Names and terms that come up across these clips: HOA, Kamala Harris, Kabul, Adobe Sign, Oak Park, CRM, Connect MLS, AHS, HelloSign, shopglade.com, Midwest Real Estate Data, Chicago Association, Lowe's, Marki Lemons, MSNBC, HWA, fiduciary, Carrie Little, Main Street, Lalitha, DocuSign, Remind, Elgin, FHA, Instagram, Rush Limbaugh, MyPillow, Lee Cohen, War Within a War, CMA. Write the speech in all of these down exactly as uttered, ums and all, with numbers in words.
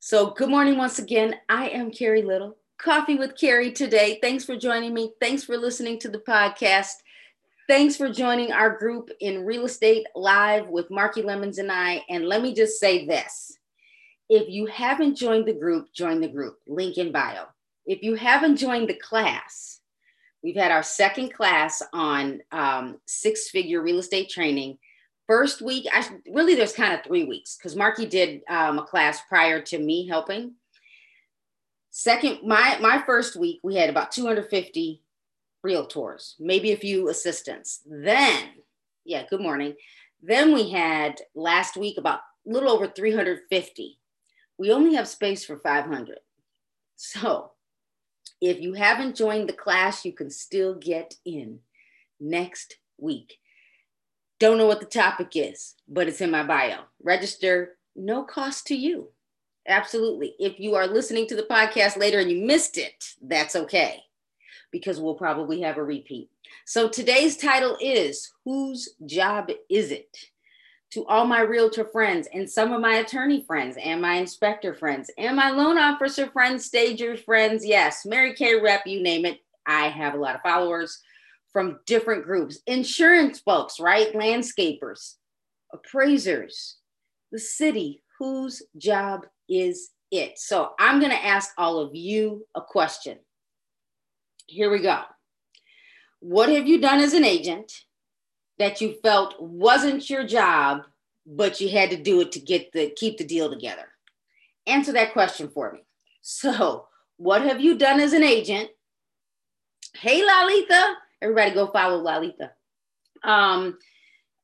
So good morning once again. I am Carrie Little, Coffee with Carrie today. Thanks for joining me. Thanks for listening to the podcast. Thanks for joining our group in Real Estate Live with Marki Lemons and I. And let me just say this. If you haven't joined the group, join the group. Link in bio. If you haven't joined the class, we've had our second class on um, six-figure real estate training. First week, I, really there's kind of three weeks because Marky did um, a class prior to me helping. Second, my, my first week, we had about two hundred fifty realtors, maybe a few assistants. Then, yeah, good morning. Then we had last week about a little over three hundred fifty. We only have space for five hundred. So if you haven't joined the class, you can still get in next week. Don't know what the topic is, but it's in my bio. Register, no cost to you. Absolutely. If you are listening to the podcast later and you missed it, that's okay, because we'll probably have a repeat. So today's title is, Whose Job Is It? To all my realtor friends and some of my attorney friends and my inspector friends and my loan officer friends, stager friends, yes, Mary Kay rep, you name it. I have a lot of followers from different groups, insurance folks, right? Landscapers, appraisers, the city, whose job is it? So I'm going to ask all of you a question. Here we go. What have you done as an agent that you felt wasn't your job, but you had to do it to get the keep the deal together? Answer that question for me. So what have you done as an agent? Hey, Lalitha. Everybody go follow Lalitha um,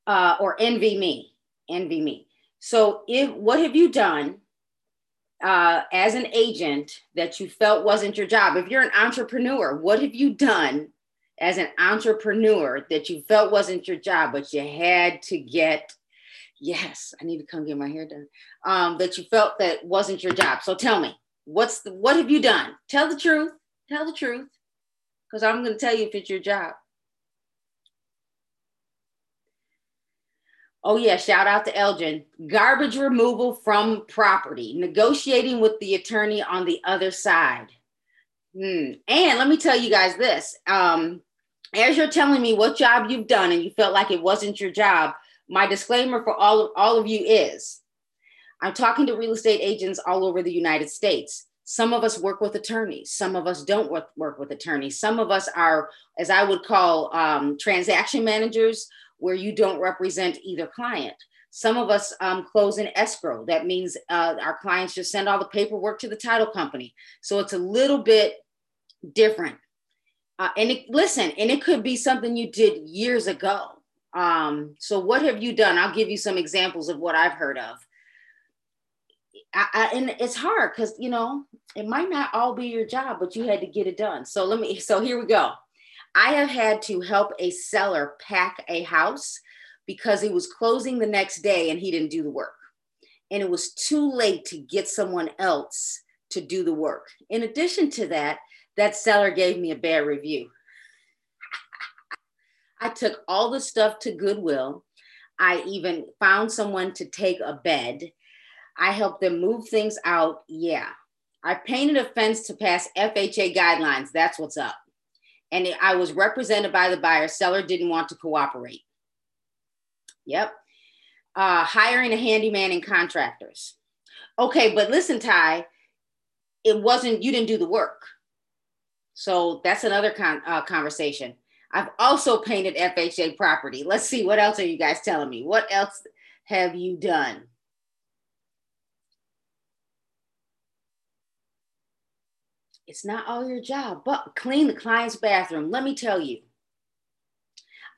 uh, or envy me, envy me. So if what have you done uh, as an agent that you felt wasn't your job? If you're an entrepreneur, what have you done as an entrepreneur that you felt wasn't your job, but you had to get, yes, I need to come get my hair done, um, that you felt that wasn't your job. So tell me, what's the, what have you done? Tell the truth, tell the truth. Because I'm going to tell you if it's your job. Oh, yeah. Shout out to Elgin. Garbage removal from property. Negotiating with the attorney on the other side. Hmm. And let me tell you guys this. Um, as you're telling me what job you've done and you felt like it wasn't your job, my disclaimer for all of, all of you is, I'm talking to real estate agents all over the United States. Some of us work with attorneys. Some of us don't work, work with attorneys. Some of us are, as I would call, um, transaction managers, where you don't represent either client. Some of us um, close in escrow. That means uh, our clients just send all the paperwork to the title company. So it's a little bit different. Uh, and it, listen, and it could be something you did years ago. Um, so what have you done? I'll give you some examples of what I've heard of. I, I, and it's hard because, you know, it might not all be your job, but you had to get it done. So let me, so here we go. I have had to help a seller pack a house because he was closing the next day and he didn't do the work. And it was too late to get someone else to do the work. In addition to that, that seller gave me a bad review. I took all the stuff to Goodwill. I even found someone to take a bed. I helped them move things out. Yeah. I painted a fence to pass F H A guidelines. That's what's up. And I was represented by the buyer. Seller didn't want to cooperate. Yep. Uh, hiring a handyman and contractors. Okay. But listen, Ty, it wasn't, you didn't do the work. So that's another con- uh, conversation. I've also painted F H A property. Let's see. What else are you guys telling me? What else have you done? It's not all your job, but clean the client's bathroom. Let me tell you,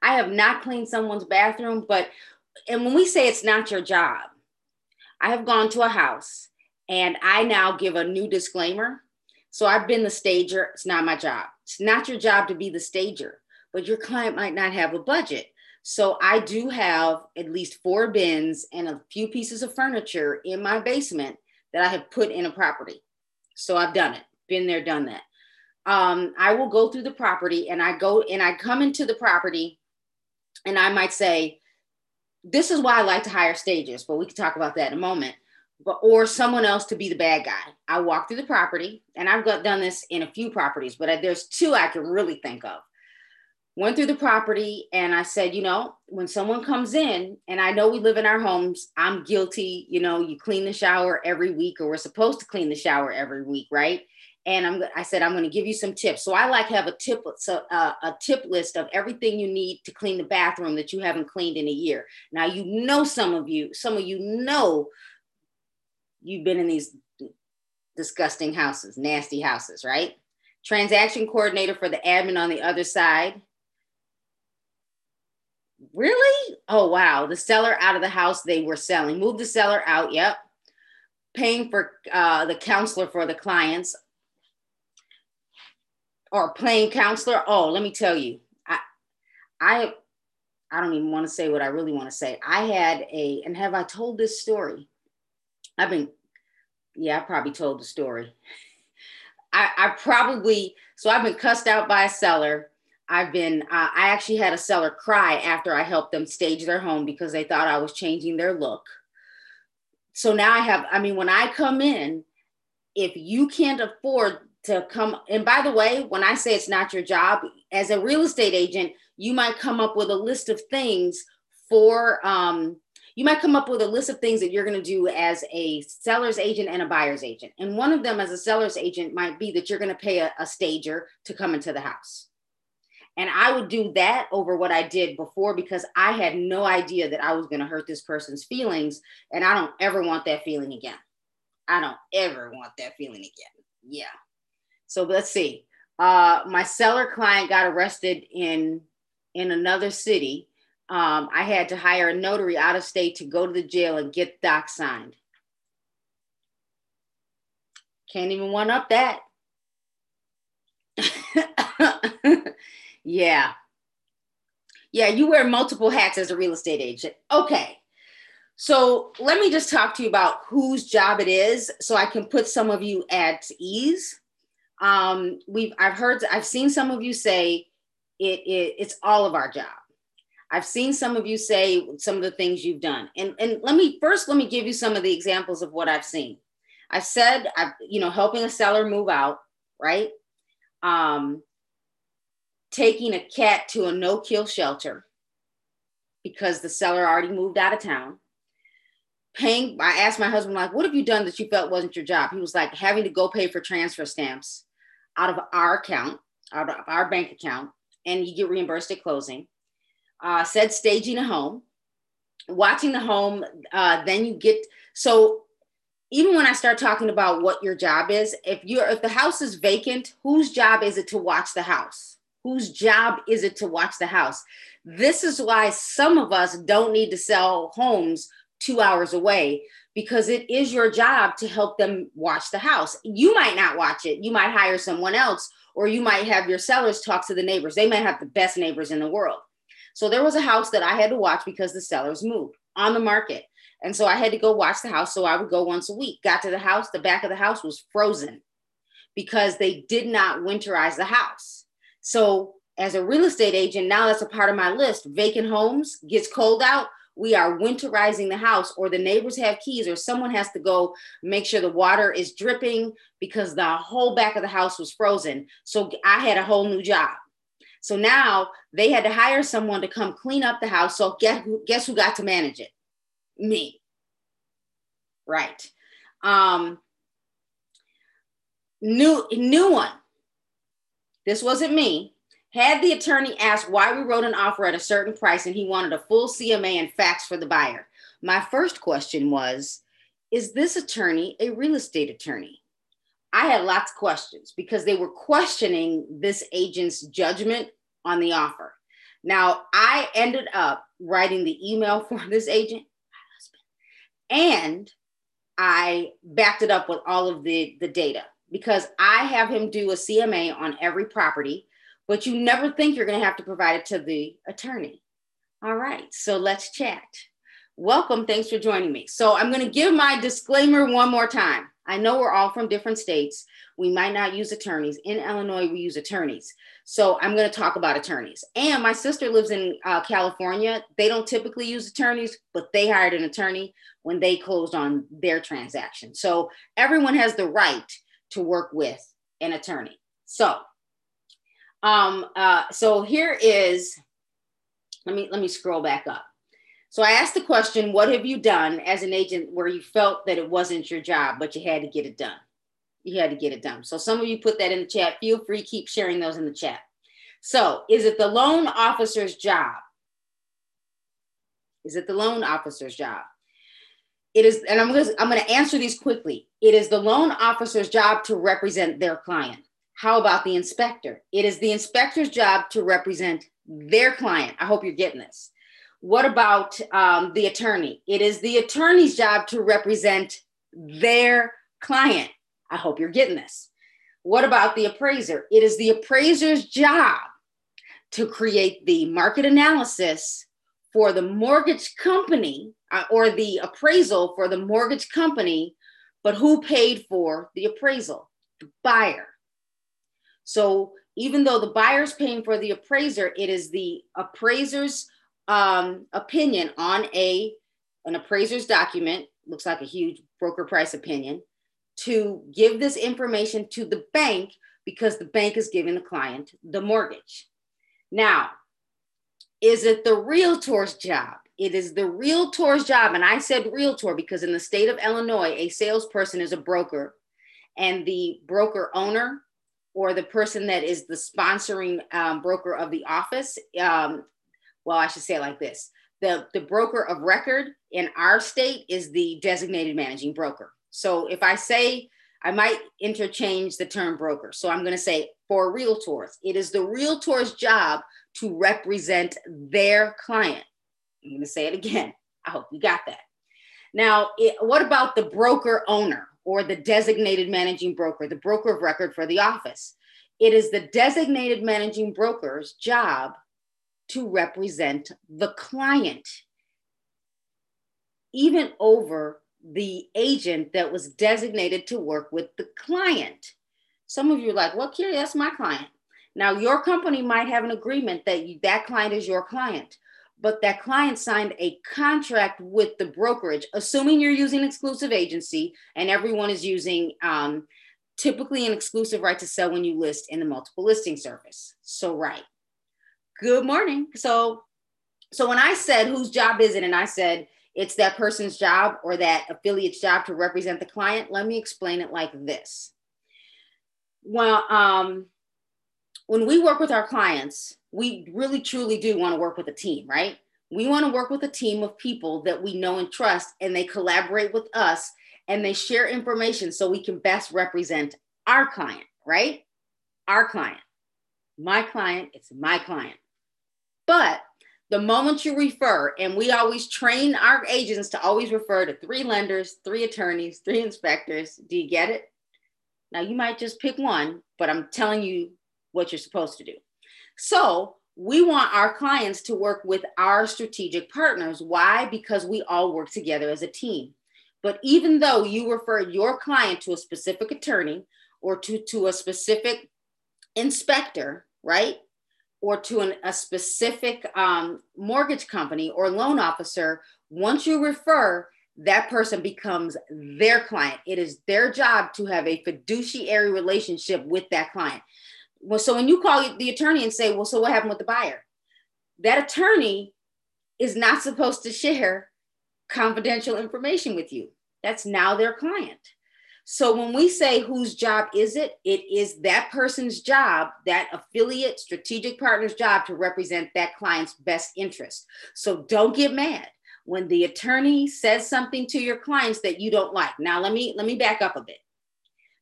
I have not cleaned someone's bathroom, but, and when we say it's not your job, I have gone to a house and I now give a new disclaimer. So I've been the stager. It's not my job. It's not your job to be the stager, but your client might not have a budget. So I do have at least four bins and a few pieces of furniture in my basement that I have put in a property. So I've done it. Been there, done that. Um, I will go through the property and I go and I come into the property and I might say, this is why I like to hire stagers, but we can talk about that in a moment. but or someone else to be the bad guy. I walk through the property, and I've got done this in a few properties, but there's two I can really think of. Went through the property and I said, you know, when someone comes in, and I know we live in our homes, I'm guilty. You know, you clean the shower every week, or we're supposed to clean the shower every week, right? And I'm, I said, I'm going to give you some tips. So I like have a tip, so uh, a tip list of everything you need to clean the bathroom that you haven't cleaned in a year. Now, you know, some of you, some of you know, you've been in these disgusting houses, nasty houses, right? Transaction coordinator for the admin on the other side. Really? Oh, wow. The seller out of the house they were selling. Move the seller out. Yep. Paying for uh, the counselor for the clients, or playing counselor. Oh, let me tell you, I, I, I don't even want to say what I really want to say. I had a, and have I told this story? I've been, yeah, I probably told the story. I, I probably, so I've been cussed out by a seller. I've been, uh, I actually had a seller cry after I helped them stage their home because they thought I was changing their look. So now I have, I mean, when I come in, if you can't afford to come, and by the way, when I say it's not your job, as a real estate agent, you might come up with a list of things for, um, you might come up with a list of things that you're going to do as a seller's agent and a buyer's agent. And one of them as a seller's agent might be that you're going to pay a, a stager to come into the house. And I would do that over what I did before because I had no idea that I was going to hurt this person's feelings. And I don't ever want that feeling again. I don't ever want that feeling again. Yeah. So let's see. Uh, my seller client got arrested in, in another city. Um, I had to hire a notary out of state to go to the jail and get doc signed. Can't even one up that. Yeah. Yeah, you wear multiple hats as a real estate agent. Okay. So let me just talk to you about whose job it is so I can put some of you at ease. Um, we've I've heard, I've seen some of you say it, it it's all of our job. I've seen some of you say some of the things you've done. And, and let me first, let me give you some of the examples of what I've seen. I've said, I've, you know, helping a seller move out, right? Um, taking a cat to a no-kill shelter because the seller already moved out of town. Paying, I asked my husband, like, what have you done that you felt wasn't your job? He was like, having to go pay for transfer stamps out of our account, out of our bank account, and you get reimbursed at closing. Uh, said staging a home, watching the home, uh, then you get, so even when I start talking about what your job is, if you're, if the house is vacant, whose job is it to watch the house? Whose job is it to watch the house? This is why some of us don't need to sell homes two hours away, because it is your job to help them watch the house. You might not watch it. You might hire someone else, or you might have your sellers talk to the neighbors. They might have the best neighbors in the world. So there was a house that I had to watch because the sellers moved on the market. And so I had to go watch the house. So I would go once a week. Got to the house. The back of the house was frozen because they did not winterize the house. So as a real estate agent, now that's a part of my list. Vacant homes, gets cold out, we are winterizing the house, or the neighbors have keys, or someone has to go make sure the water is dripping because the whole back of the house was frozen. So I had a whole new job. So now they had to hire someone to come clean up the house. So guess who, guess who got to manage it? Me. Right. Um, new, new one. This wasn't me. Had the attorney asked why we wrote an offer at a certain price and he wanted a full C M A and facts for the buyer. My first question was, is this attorney a real estate attorney? I had lots of questions because they were questioning this agent's judgment on the offer. Now, I ended up writing the email for this agent, my husband, and I backed it up with all of the, the data. Because I have him do a C M A on every property, but you never think you're going to have to provide it to the attorney. All right, so let's chat. Welcome. Thanks for joining me. So I'm going to give my disclaimer one more time. I know we're all from different states. We might not use attorneys. In Illinois, we use attorneys. So I'm going to talk about attorneys. And my sister lives in uh, California. They don't typically use attorneys, but they hired an attorney when they closed on their transaction. So everyone has the right to work with an attorney. So, um, uh, so here is, let me, let me scroll back up. So I asked the question, what have you done as an agent where you felt that it wasn't your job, but you had to get it done? You had to get it done. So some of you put that in the chat. Feel free, keep sharing those in the chat. So is it the loan officer's job? Is it the loan officer's job? It is, and I'm gonna, I'm gonna answer these quickly. It is the loan officer's job to represent their client. How about the inspector? It is the inspector's job to represent their client. I hope you're getting this. What about um, the attorney? It is the attorney's job to represent their client. I hope you're getting this. What about the appraiser? It is the appraiser's job to create the market analysis for the mortgage company uh, or the appraisal for the mortgage company, but who paid for the appraisal? The buyer. So even though the buyer's paying for the appraiser, it is the appraiser's Um, opinion on a an appraiser's document, looks like a huge broker price opinion, to give this information to the bank because the bank is giving the client the mortgage. Now, is it the realtor's job? It is the realtor's job, and I said realtor because in the state of Illinois, a salesperson is a broker, and the broker owner or the person that is the sponsoring um, broker of the office, um, well, I should say it like this. The, the broker of record in our state is the designated managing broker. So if I say, I might interchange the term broker. So I'm gonna say for realtors, it is the realtor's job to represent their client. I'm gonna say it again. I hope you got that. Now, it, what about the broker owner or the designated managing broker, the broker of record for the office? It is the designated managing broker's job to represent the client, even over the agent that was designated to work with the client. Some of you are like, well, Carrie, that's my client. Now, your company might have an agreement that you, that client is your client, but that client signed a contract with the brokerage, assuming you're using exclusive agency and everyone is using um, typically an exclusive right to sell when you list in the multiple listing service. So, right. Good morning. So, so when I said, whose job is it? And I said, it's that person's job or that affiliate's job to represent the client. Let me explain it like this. Well, um, when we work with our clients, we really truly do want to work with a team, right? We want to work with a team of people that we know and trust, and they collaborate with us and they share information so we can best represent our client, right? Our client, my client, it's my client. But the moment you refer, and we always train our agents to always refer to three lenders, three attorneys, three inspectors. Do you get it? Now you might just pick one, but I'm telling you what you're supposed to do. So we want our clients to work with our strategic partners. Why? Because we all work together as a team. But even though you refer your client to a specific attorney or to, to a specific inspector, right? Or to an, a specific um, mortgage company or loan officer, once you refer, that person becomes their client. It is their job to have a fiduciary relationship with that client. Well, so when you call the attorney and say, well, so what happened with the buyer? That attorney is not supposed to share confidential information with you. That's now their client. So when we say whose job is it, it is that person's job, that affiliate strategic partner's job to represent that client's best interest. So don't get mad when the attorney says something to your clients that you don't like. Now, let me, let me back up a bit.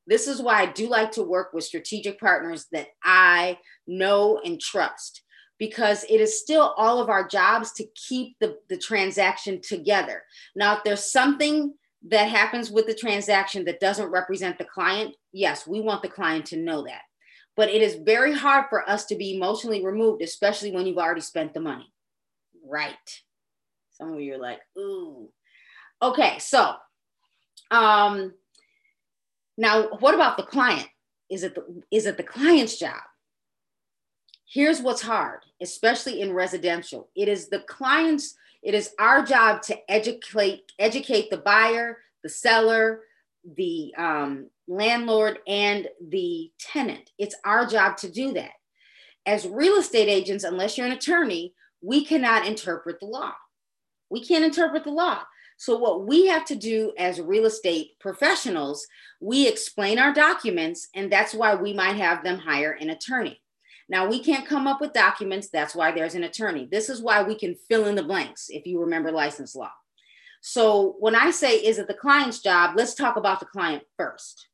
This is why I do like to work with strategic partners that I know and trust, because it is still all of our jobs to keep the, the transaction together. Now, if there's something that happens with the transaction that doesn't represent the client, yes, we want the client to know that. But it is very hard for us to be emotionally removed, especially when you've already spent the money, right? Some of you are like, ooh. Okay, so um, Now, what about the client? Is it the, is it the client's job? Here's what's hard, especially in residential. It is the client's, it is our job to educate, educate the buyer, the seller, the um, landlord, and the tenant. It's our job to do that. As real estate agents, unless you're an attorney, we cannot interpret the law. We can't interpret the law. So what we have to do as real estate professionals, we explain our documents, and that's why we might have them hire an attorney. Now, we can't come up with documents. That's why there's an attorney. This is why we can fill in the blanks, if you remember license law. So when I say, is it the client's job? Let's talk about the client first.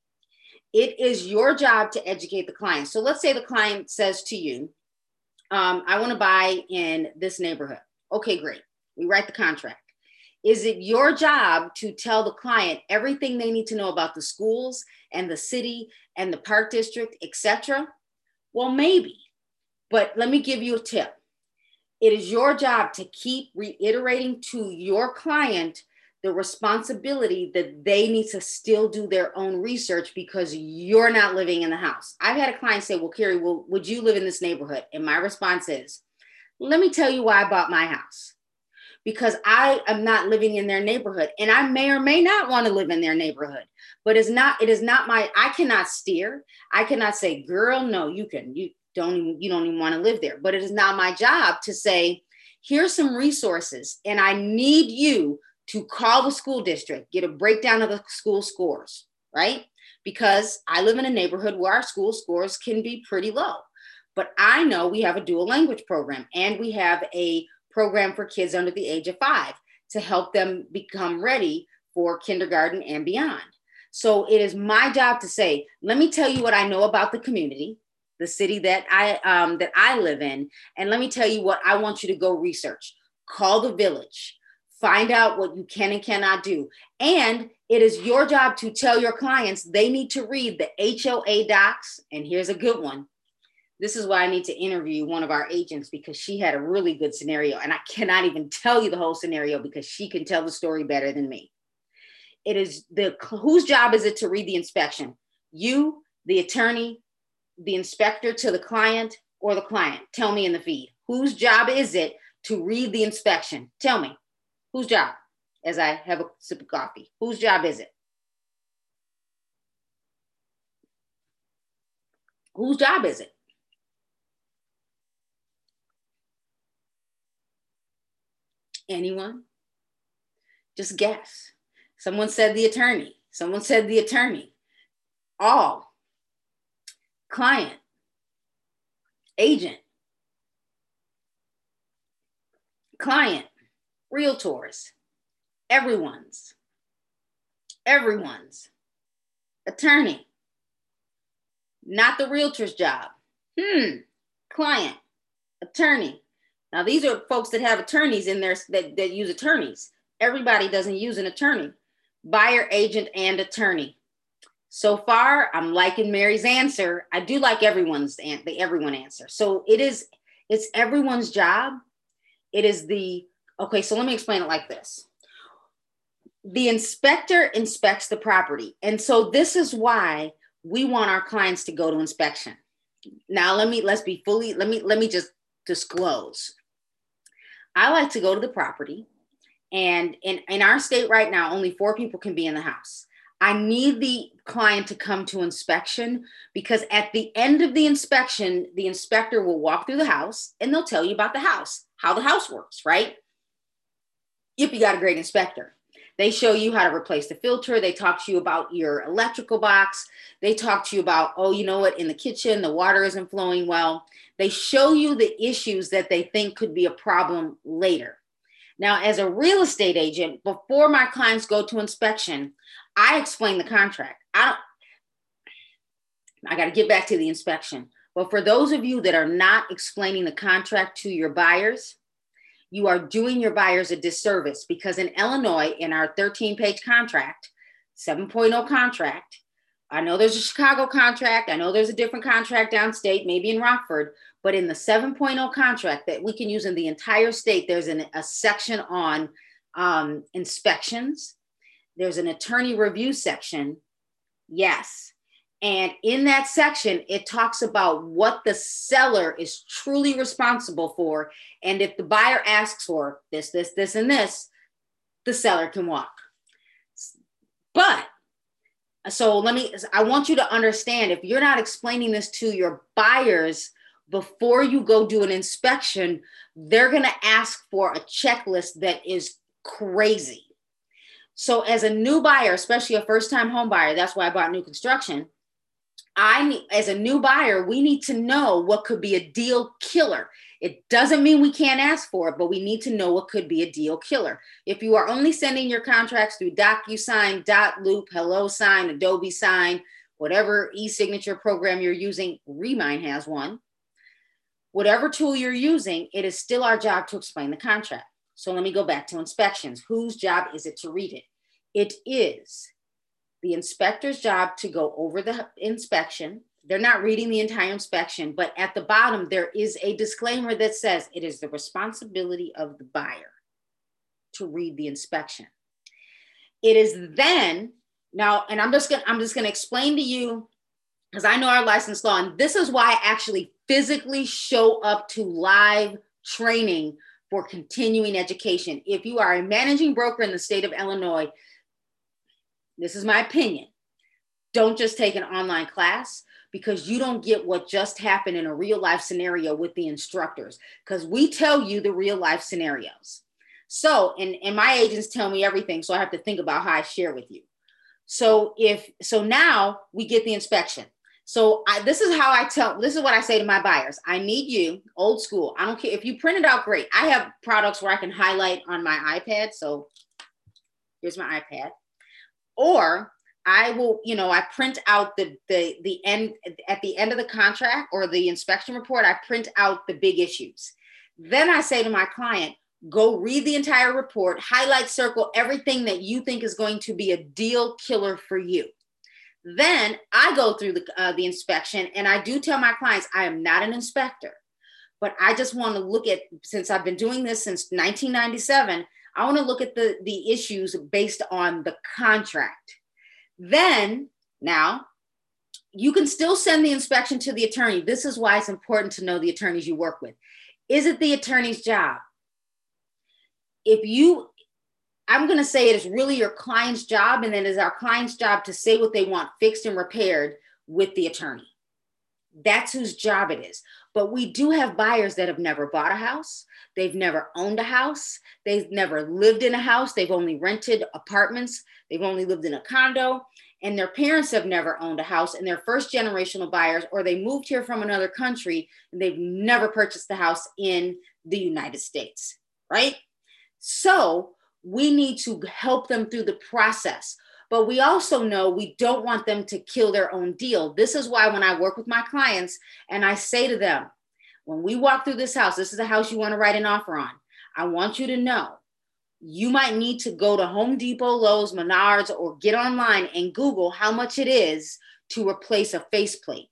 It is your job to educate the client. So let's say the client says to you, um, I want to buy in this neighborhood. Okay, great. We write the contract. Is it your job to tell the client everything they need to know about the schools and the city and the park district, et cetera? Well, maybe, but let me give you a tip. It is your job to keep reiterating to your client the responsibility that they need to still do their own research because you're not living in the house. I've had a client say, well, Carrie, well, would you live in this neighborhood? And my response is, let me tell you why I bought my house. Because I am not living in their neighborhood, and I may or may not want to live in their neighborhood, but it's not, it is not my, I cannot steer. I cannot say, girl, no, you can, you don't even, you don't even want to live there, but it is not my job to say, here's some resources and I need you to call the school district, get a breakdown of the school scores, right? Because I live in a neighborhood where our school scores can be pretty low, but I know we have a dual language program and we have a program for kids under the age of five to help them become ready for kindergarten and beyond. So it is my job to say, let me tell you what I know about the community, the city that I, um, that I live in, and let me tell you what I want you to go research. Call the village, find out what you can and cannot do. And it is your job to tell your clients they need to read the H O A docs, and here's a good one. This is why I need to interview one of our agents because she had a really good scenario, and I cannot even tell you the whole scenario because she can tell the story better than me. It is the, whose job is it to read the inspection? You, the attorney, the inspector to the client, or the client? Tell me in the feed. Whose job is it to read the inspection? Tell me, whose job? As I have a sip of coffee, whose job is it? Whose job is it? Anyone? Just guess. Someone said the attorney. Someone said the attorney. All. Client. Agent. Client. Realtors. Everyone's. Everyone's. Attorney. Not the realtor's job. Hmm. Client. Attorney. Now, these are folks that have attorneys in there that, that use attorneys. Everybody doesn't use an attorney. Buyer, agent, and attorney. So far, I'm liking Mary's answer. I do like everyone's, the everyone answer. So it is, it's everyone's job. It is the, okay, so let me explain it like this. The inspector inspects the property. And so this is why we want our clients to go to inspection. Now, let me, let's be fully, let me, let me just disclose. I like to go to the property, and in, in our state right now, only four people can be in the house. I need the client to come to inspection because at the end of the inspection, the inspector will walk through the house and they'll tell you about the house, how the house works, right? If you got a great inspector, they show you how to replace the filter. They talk to you about your electrical box. They talk to you about, oh, you know what, in the kitchen, the water isn't flowing well. They show you the issues that they think could be a problem later. Now, as a real estate agent, before my clients go to inspection, I explain the contract. I don't, I got to get back to the inspection. But for those of you that are not explaining the contract to your buyers, you are doing your buyers a disservice because in Illinois, in our thirteen page contract, seven point oh contract, I know there's a Chicago contract. I know there's a different contract downstate, maybe in Rockford, but in the seven point oh contract that we can use in the entire state, there's an, a section on um, inspections. There's an attorney review section. Yes. And in that section, it talks about what the seller is truly responsible for. And if the buyer asks for this, this, this, and this, the seller can walk. But so let me, I want you to understand, if you're not explaining this to your buyers before you go do an inspection, they're going to ask for a checklist that is crazy. So as a new buyer, especially a first-time home buyer, that's why I bought new construction. I, as a new buyer, we need to know what could be a deal killer. It doesn't mean we can't ask for it, but we need to know what could be a deal killer. If you are only sending your contracts through DocuSign, DotLoop, HelloSign, Adobe Sign, whatever e-signature program you're using, Remind has one, whatever tool you're using, it is still our job to explain the contract. So let me go back to inspections. Whose job is it to read it? It is the inspector's job to go over the inspection. They're not reading the entire inspection, but at the bottom, there is a disclaimer that says it is the responsibility of the buyer to read the inspection. It is then, now, and I'm just gonna, I'm just gonna explain to you, because I know our license law, and this is why I actually physically show up to live training for continuing education. If you are a managing broker in the state of Illinois, this is my opinion, don't just take an online class, because you don't get what just happened in a real life scenario with the instructors, because we tell you the real life scenarios. So, and, and my agents tell me everything, so I have to think about how I share with you. So if, so now we get the inspection. So I, this is how I tell, this is what I say to my buyers. I need you, old school. I don't care if you print it out, great. I have products where I can highlight on my iPad. So here's my iPad. Or I will, you know, I print out the, the, the end, at the end of the contract or the inspection report, I print out the big issues. Then I say to my client, go read the entire report, highlight, circle everything that you think is going to be a deal killer for you. Then I go through the, uh, the inspection, and I do tell my clients, I am not an inspector, but I just want to look at, since I've been doing this since nineteen ninety-seven, I want to look at the, the issues based on the contract. Then now you can still send the inspection to the attorney. This is why it's important to know the attorneys you work with. Is it the attorney's job? If you, I'm going to say it is really your client's job, and then it is our client's job to say what they want fixed and repaired with the attorney. That's whose job it is. But we do have buyers that have never bought a house. They've never owned a house. They've never lived in a house. They've only rented apartments. They've only lived in a condo, and their parents have never owned a house, and they're first generational buyers, or they moved here from another country and they've never purchased the house in the United States, right? So we need to help them through the process. But we also know we don't want them to kill their own deal. This is why when I work with my clients and I say to them, when we walk through this house, this is a house you want to write an offer on. I want you to know you might need to go to Home Depot, Lowe's, Menards, or get online and Google how much it is to replace a faceplate.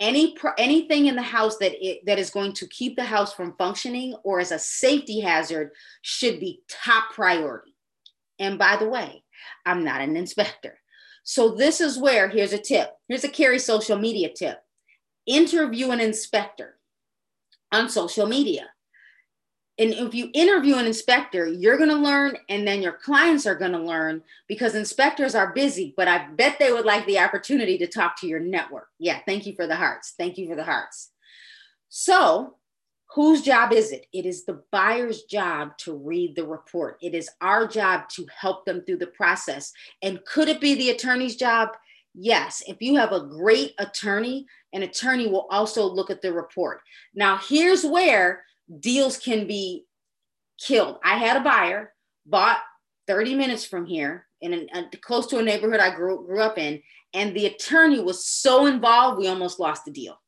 Any anything in the house that it, that is going to keep the house from functioning or as a safety hazard should be top priority. And by the way, I'm not an inspector. So this is where, here's a tip. Here's a Carrie social media tip. Interview an inspector on social media. And if you interview an inspector, you're going to learn, and then your clients are going to learn, because inspectors are busy, but I bet they would like the opportunity to talk to your network. Yeah, thank you for the hearts. Thank you for the hearts. So whose job is it? It is the buyer's job to read the report. It is our job to help them through the process. And could it be the attorney's job? Yes. If you have a great attorney, an attorney will also look at the report. Now, here's where deals can be killed. I had a buyer bought thirty minutes from here in an, a, close to a neighborhood I grew, grew up in, and the attorney was so involved, we almost lost the deal.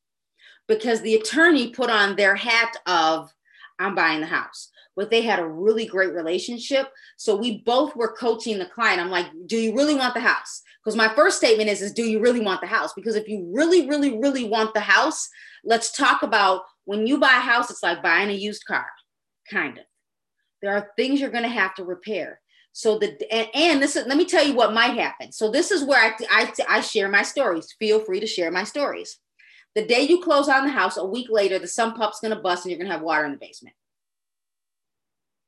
Because the attorney put on their hat of, I'm buying the house. But they had a really great relationship. So we both were coaching the client. I'm like, do you really want the house? Because my first statement is, is, do you really want the house? Because if you really, really, really want the house, let's talk about when you buy a house, it's like buying a used car, kind of. There are things you're going to have to repair. So the, and, and this is, let me tell you what might happen. So this is where I, I, I share my stories. Feel free to share my stories. The day you close on the house, a week later, the sump pump is going to bust and you're going to have water in the basement.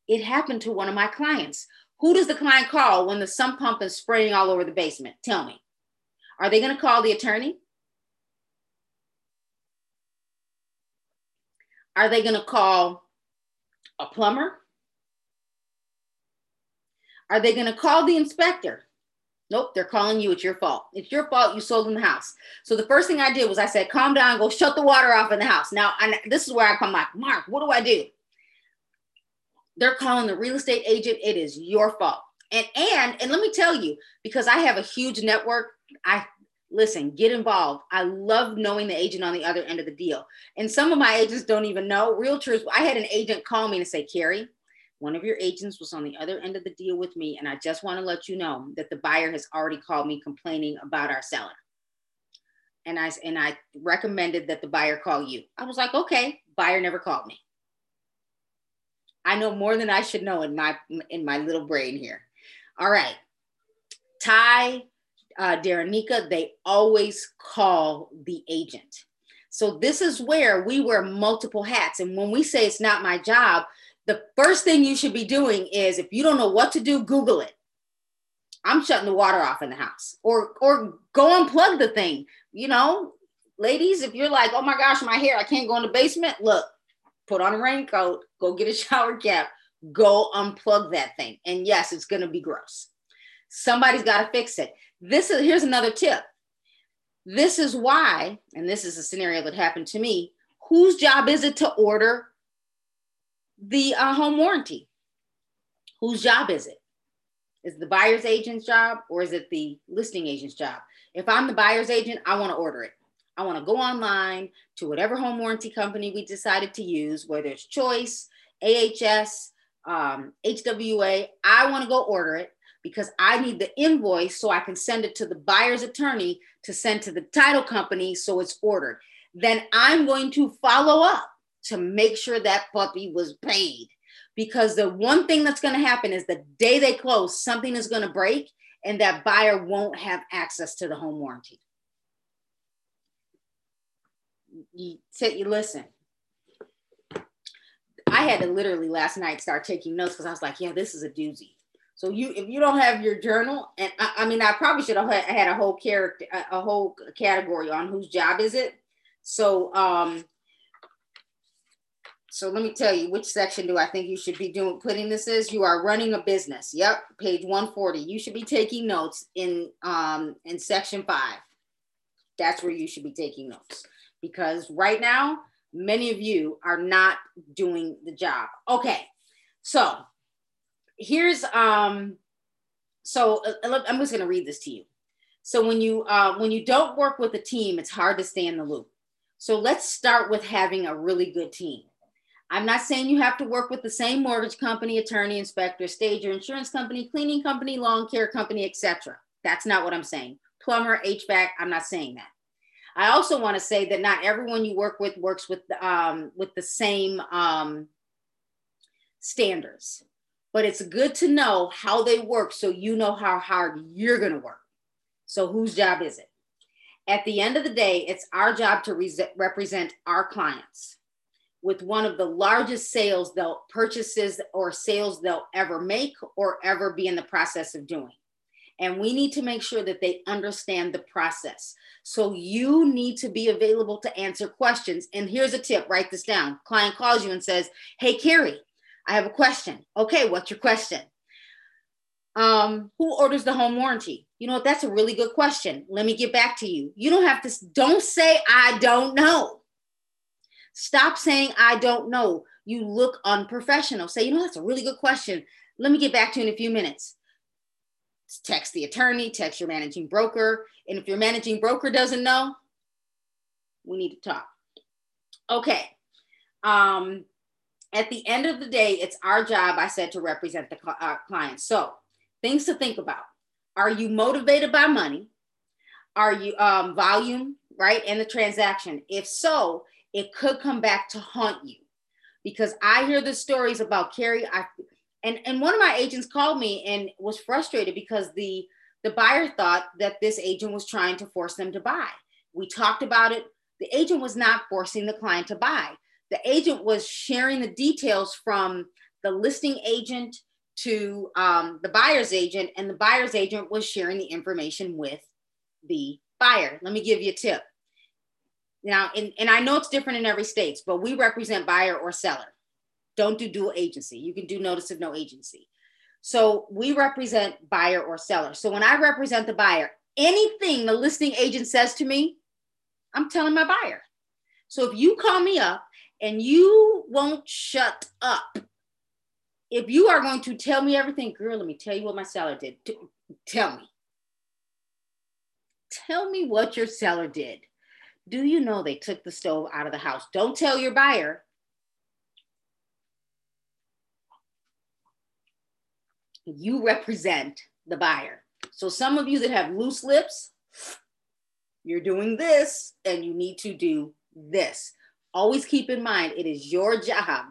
It happened to one of my clients. Who does the client call when the sump pump is spraying all over the basement? Tell me. Are they going to call the attorney? Are they going to call a plumber? Are they going to call the inspector? Nope, they're calling you. It's your fault. It's your fault you sold in the house. So the first thing I did was I said, calm down, go shut the water off in the house. Now, I, this is where I come like, Mark, what do I do? They're calling the real estate agent. It is your fault. And, and, and let me tell you, because I have a huge network, I listen, get involved. I love knowing the agent on the other end of the deal. And some of my agents don't even know. Realtors, I had an agent call me and say, Carrie, one of your agents was on the other end of the deal with me. And I just want to let you know that the buyer has already called me complaining about our seller. And I, and I recommended that the buyer call you. I was like, okay, buyer never called me. I know more than I should know in my in my little brain here. All right, Ty, uh, Darenika, they always call the agent. So this is where we wear multiple hats. And when we say it's not my job, the first thing you should be doing is, if you don't know what to do, Google it. I'm shutting the water off in the house, or or go unplug the thing. You know, ladies, if you're like, oh my gosh, my hair, I can't go in the basement. Look. Put on a raincoat, go get a shower cap, go unplug that thing. And yes, it's going to be gross. Somebody's got to fix it. This is, here's another tip. This is why, and this is a scenario that happened to me, whose job is it to order the uh, home warranty? Whose job is it? Is it the buyer's agent's job, or is it the listing agent's job? If I'm the buyer's agent, I want to order it. I want to go online to whatever home warranty company we decided to use, whether it's Choice, A H S, um, H W A. I want to go order it because I need the invoice so I can send it to the buyer's attorney to send to the title company so it's ordered. Then I'm going to follow up to make sure that puppy was paid, because the one thing that's going to happen is the day they close, something is going to break and that buyer won't have access to the home warranty. You, you listen, I had to literally last night start taking notes because I was like, yeah, this is a doozy. So you, if you don't have your journal, and I, I mean, I probably should have had a whole character, a whole category on whose job is it. So, um, so let me tell you, which section do I think you should be doing, putting this is, you are running a business. Yep. Page one forty. You should be taking notes in, um, in section five. That's where you should be taking notes. Because right now, many of you are not doing the job. Okay, so here's, um, so I'm just gonna read this to you. So when you, uh, when you don't work with a team, it's hard to stay in the loop. So let's start with having a really good team. I'm not saying you have to work with the same mortgage company, attorney, inspector, stager, insurance company, cleaning company, lawn care company, et cetera. That's not what I'm saying. Plumber, H V A C, I'm not saying that. I also want to say that not everyone you work with works with um, with the same um, standards, but it's good to know how they work so you know how hard you're going to work. So whose job is it? At the end of the day, it's our job to re- represent our clients with one of the largest sales they'll purchases or sales they'll ever make or ever be in the process of doing. And we need to make sure that they understand the process. So you need to be available to answer questions. And here's a tip, write this down. Client calls you and says, hey, Carrie, I have a question. Okay, what's your question? Um, who orders the home warranty? You know what, that's a really good question. Let me get back to you. You don't have to, don't say, I don't know. Stop saying, I don't know. You look unprofessional. Say, you know, that's a really good question. Let me get back to you in a few minutes. Text the attorney, text your managing broker. And if your managing broker doesn't know, we need to talk. Okay. Um, at the end of the day, it's our job, I said, to represent the cl- uh, client. So things to think about. Are you motivated by money? Are you um, volume, right? And the transaction. If so, it could come back to haunt you. Because I hear the stories about Carrie, I And, and one of my agents called me and was frustrated because the, the buyer thought that this agent was trying to force them to buy. We talked about it. The agent was not forcing the client to buy. The agent was sharing the details from the listing agent to um, the buyer's agent, and the buyer's agent was sharing the information with the buyer. Let me give you a tip. Now, and, and I know it's different in every state, but we represent buyer or seller. Don't do dual agency. You can do notice of no agency. So we represent buyer or seller. So when I represent the buyer, anything the listing agent says to me, I'm telling my buyer. So if you call me up and you won't shut up, if you are going to tell me everything, girl, let me tell you what my seller did. Tell me. Tell me what your seller did. Do you know they took the stove out of the house? Don't tell your buyer. You represent the buyer. So some of you that have loose lips, you're doing this and you need to do this. Always keep in mind, it is your job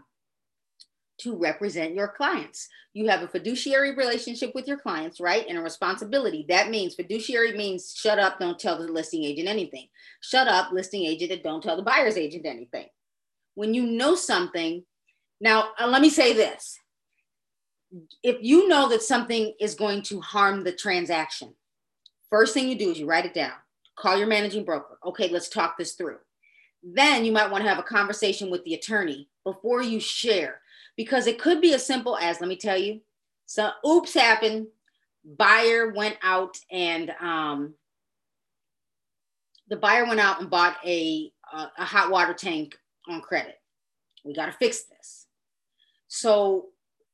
to represent your clients. You have a fiduciary relationship with your clients, right? And a responsibility. That means fiduciary means shut up, don't tell the listing agent anything. Shut up, listing agent, and don't tell the buyer's agent anything. When you know something, now uh, let me say this. If you know that something is going to harm the transaction, first thing you do is you write it down. Call your managing broker. Okay, let's talk this through. Then you might want to have a conversation with the attorney before you share, because it could be as simple as, let me tell you, so oops happened. Buyer went out and um, the buyer went out and bought a, a, a hot water tank on credit. We got to fix this. So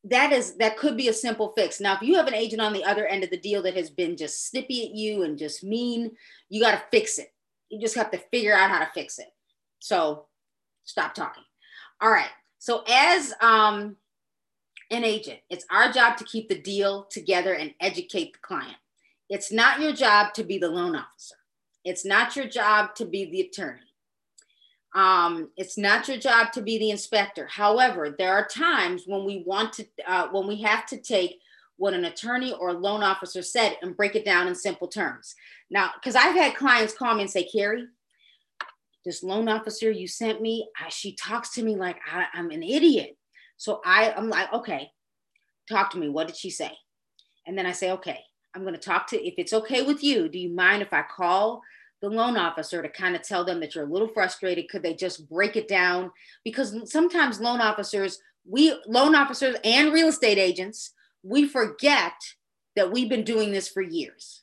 that is, that could be a simple fix. Now, if you have an agent on the other end of the deal that has been just snippy at you and just mean, you got to fix it. You just have to figure out how to fix it. So stop talking. All right. So as um, an agent, it's our job to keep the deal together and educate the client. It's not your job to be the loan officer. It's not your job to be the attorney. Um, it's not your job to be the inspector. However, there are times when we want to, uh, when we have to take what an attorney or a loan officer said and break it down in simple terms. Now, because I've had clients call me and say, Carrie, this loan officer you sent me, I, she talks to me like I, I'm an idiot. So I, I'm like, okay, talk to me. What did she say? And then I say, okay, I'm going to talk to, if it's okay with you, do you mind if I call the loan officer to kind of tell them that you're a little frustrated? Could they just break it down? Because sometimes loan officers, we loan officers and real estate agents, we forget that we've been doing this for years,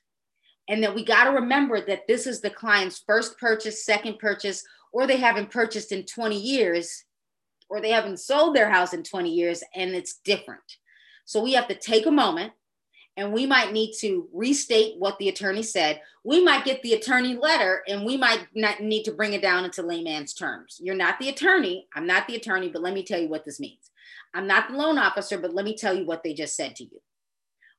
and that we got to remember that this is the client's first purchase, second purchase, or they haven't purchased in twenty years, or they haven't sold their house in twenty years, and it's different. So we have to take a moment. And we might need to restate what the attorney said. We might get the attorney letter and we might not need to bring it down into layman's terms. You're not the attorney. I'm not the attorney, but let me tell you what this means. I'm not the loan officer, but let me tell you what they just said to you.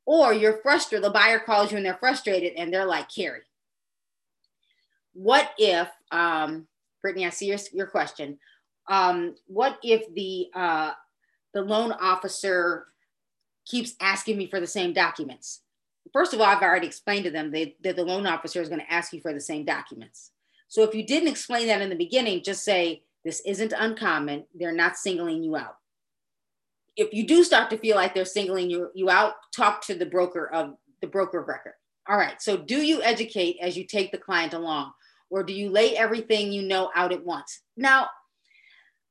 Or you're frustrated. The buyer calls you and they're frustrated and they're like, Carrie, what if, um, Brittany, I see your, your question. Um, what if the, uh, the loan officer keeps asking me for the same documents? First of all, I've already explained to them that, that the loan officer is going to ask you for the same documents. So if you didn't explain that in the beginning, just say, this isn't uncommon. They're not singling you out. If you do start to feel like they're singling you, you out, talk to the broker of the broker of record. All right. So do you educate as you take the client along, or do you lay everything you know out at once? Now,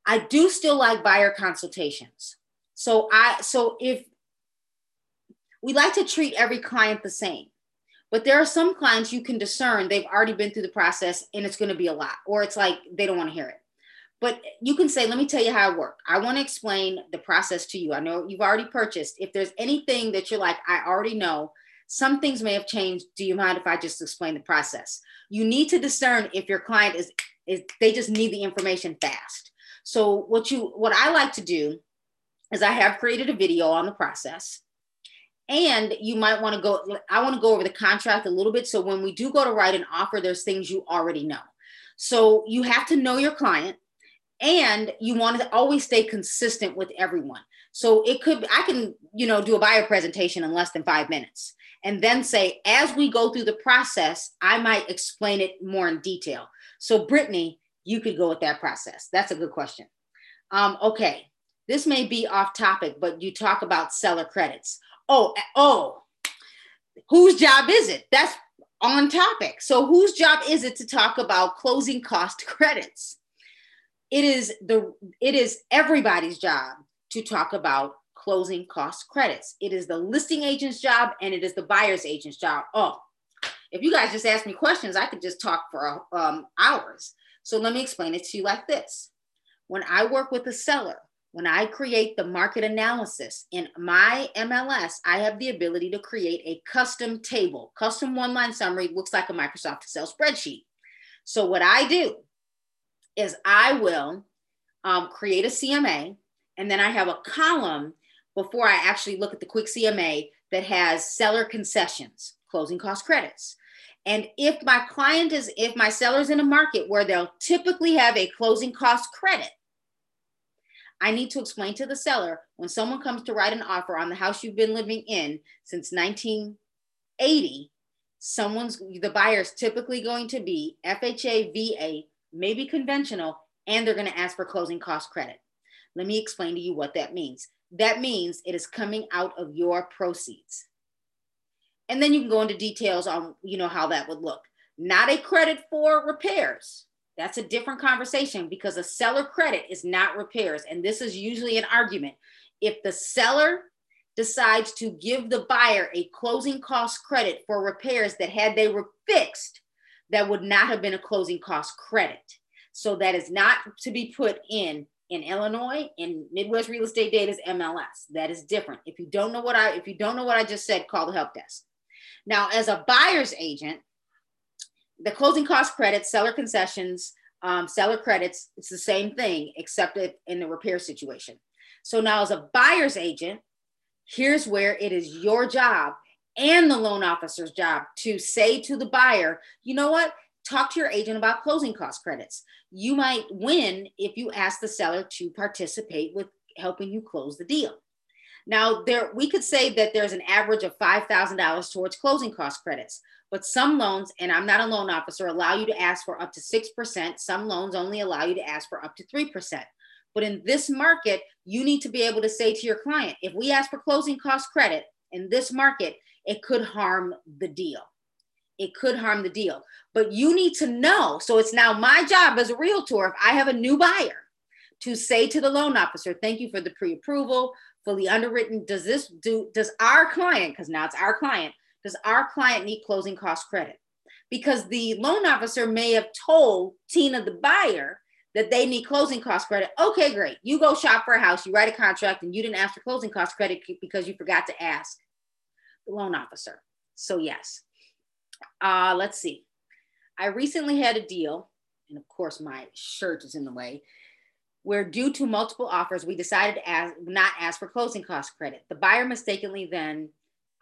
I do still like buyer consultations. So I, so if, we like to treat every client the same, but there are some clients you can discern they've already been through the process and it's going to be a lot, or it's like they don't want to hear it. But you can say, let me tell you how I work. I want to explain the process to you. I know you've already purchased. If there's anything that you're like, I already know, some things may have changed. Do you mind if I just explain the process? You need to discern if your client is, is they just need the information fast. So what you, what I like to do is I have created a video on the process. And you might want to go, I want to go over the contract a little bit. So when we do go to write an offer, there's things you already know. So you have to know your client, and you want to always stay consistent with everyone. So it could, I can, you know, do a buyer presentation in less than five minutes and then say, as we go through the process, I might explain it more in detail. So Brittany, you could go with that process. That's a good question. Um, okay. This may be off topic, but you talk about seller credits. Oh, oh, whose job is it? That's on topic. So whose job is it to talk about closing cost credits? It is the, it is everybody's job to talk about closing cost credits. It is the listing agent's job and it is the buyer's agent's job. Oh, if you guys just ask me questions, I could just talk for um, hours. So let me explain it to you like this. When I work with a seller, when I create the market analysis in my M L S, I have the ability to create a custom table. Custom one-line summary looks like a Microsoft Excel spreadsheet. So what I do is I will um, create a C M A, and then I have a column before I actually look at the quick C M A that has seller concessions, closing cost credits. And if my client is, if my seller's in a market where they'll typically have a closing cost credit, I need to explain to the seller, when someone comes to write an offer on the house you've been living in since nineteen eighty, someone's, the buyer's typically going to be F H A, V A, maybe conventional, and they're gonna ask for closing cost credit. Let me explain to you what that means. That means it is coming out of your proceeds. And then you can go into details on, you know, how that would look. Not a credit for repairs. That's a different conversation because a seller credit is not repairs. And this is usually an argument. If the seller decides to give the buyer a closing cost credit for repairs that had they were fixed, that would not have been a closing cost credit. So that is not to be put in in Illinois, in Midwest Real Estate Data's M L S. That is different. If you don't know what I, if you don't know what I just said, call the help desk. Now, as a buyer's agent, the closing cost credits, seller concessions, um, seller credits, it's the same thing, except in the repair situation. So now as a buyer's agent, here's where it is your job and the loan officer's job to say to the buyer, you know what? Talk to your agent about closing cost credits. You might win if you ask the seller to participate with helping you close the deal. Now, there we could say that there's an average of five thousand dollars towards closing cost credits, but some loans, and I'm not a loan officer, allow you to ask for up to six percent. Some loans only allow you to ask for up to three percent. But in this market, you need to be able to say to your client, if we ask for closing cost credit in this market, it could harm the deal. It could harm the deal, but you need to know. So it's now my job as a realtor, if I have a new buyer, to say to the loan officer, thank you for the pre-approval, fully underwritten. Does this do, does our client, because now it's our client, does our client need closing cost credit? Because the loan officer may have told Tina, the buyer, that they need closing cost credit. Okay, great. You go shop for a house, you write a contract, and you didn't ask for closing cost credit because you forgot to ask the loan officer. So yes. Uh, let's see. I recently had a deal, and of course my shirt is in the way, where due to multiple offers, we decided to ask, not ask for closing cost credit. The buyer mistakenly then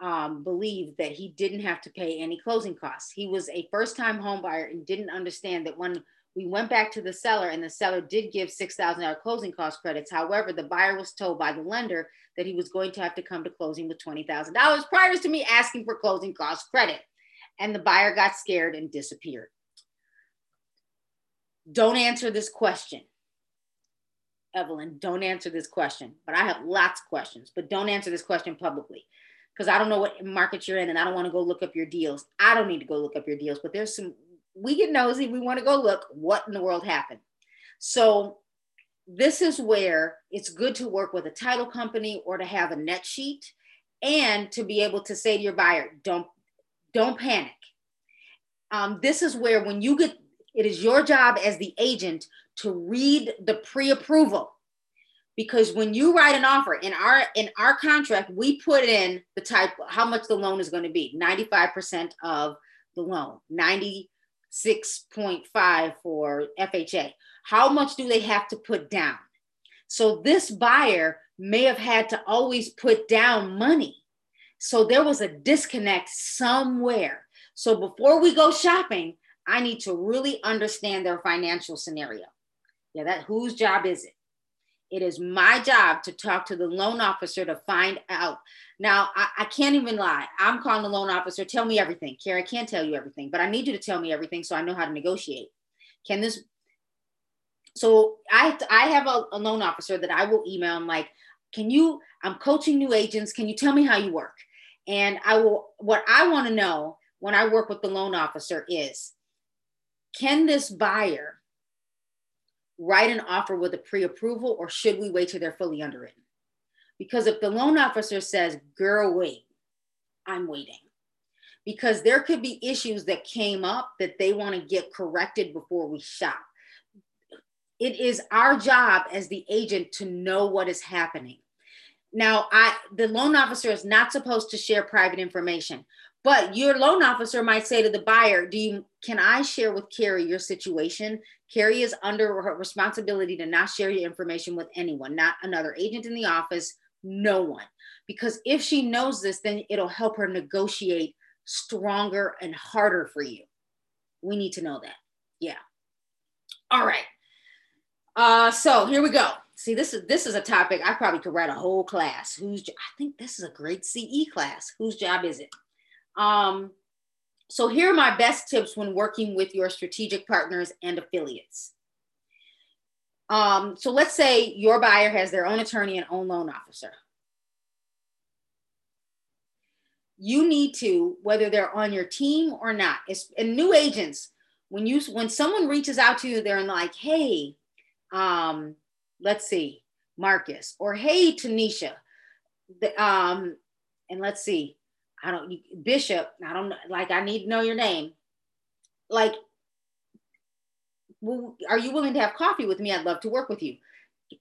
um, believed that he didn't have to pay any closing costs. He was a first-time home buyer and didn't understand that when we went back to the seller and the seller did give six thousand dollars closing cost credits. However, the buyer was told by the lender that he was going to have to come to closing with twenty thousand dollars prior to me asking for closing cost credit. And the buyer got scared and disappeared. Don't answer this question. Evelyn, don't answer this question. But I have lots of questions, but don't answer this question publicly because I don't know what market you're in and I don't want to go look up your deals. I don't need to go look up your deals, but there's some, we get nosy, we want to go look what in the world happened. So this is where it's good to work with a title company or to have a net sheet and to be able to say to your buyer, don't, Don't panic. Um, this is where when you get, it is your job as the agent to read the pre-approval. Because when you write an offer, in our in our contract, we put in the type, how much the loan is going to be, ninety-five percent of the loan, ninety-six point five for F H A. How much do they have to put down? So this buyer may have had to always put down money. So there was a disconnect somewhere. So before we go shopping, I need to really understand their financial scenario. Yeah, that whose job is it? It is my job to talk to the loan officer to find out. Now, I, I can't even lie. I'm calling the loan officer. Tell me everything. Carrie, I can't tell you everything, but I need you to tell me everything so I know how to negotiate. Can this... So I, I have a, a loan officer that I will email. I'm like, can you... I'm coaching new agents. Can you tell me how you work? And I will... What I want to know when I work with the loan officer is, can this buyer write an offer with a pre-approval, or should we wait till they're fully underwritten? Because if the loan officer says, girl, wait, I'm waiting. Because there could be issues that came up that they want to get corrected before we shop. It is our job as the agent to know what is happening. Now, I, the loan officer is not supposed to share private information, but your loan officer might say to the buyer, "Do you, can I share with Carrie your situation? Carrie is under her responsibility to not share your information with anyone, not another agent in the office, no one. Because if she knows this, then it'll help her negotiate stronger and harder for you. We need to know that." Yeah. All right. Uh, so here we go. See, this is this is a topic I probably could write a whole class. Who's I think this is a great C E class. Whose job is it? Um, so here are my best tips when working with your strategic partners and affiliates. Um, so let's say your buyer has their own attorney and own loan officer. You need to, whether they're on your team or not, it's, and new agents, when you, when someone reaches out to you, they're like, hey, um, let's see, Marcus, or hey, Tanisha, the, um, and let's see, I don't, Bishop, I don't, like, I need to know your name. Like, well, are you willing to have coffee with me? I'd love to work with you.